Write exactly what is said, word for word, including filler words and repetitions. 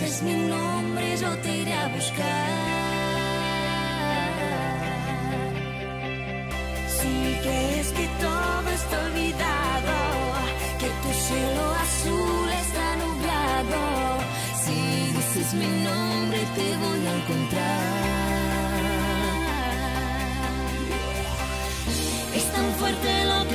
dices mi nombre, yo te iré a buscar. Si crees que todo está olvidado, que tu cielo azul está nublado, si dices mi nombre te voy a encontrar. Es tan fuerte lo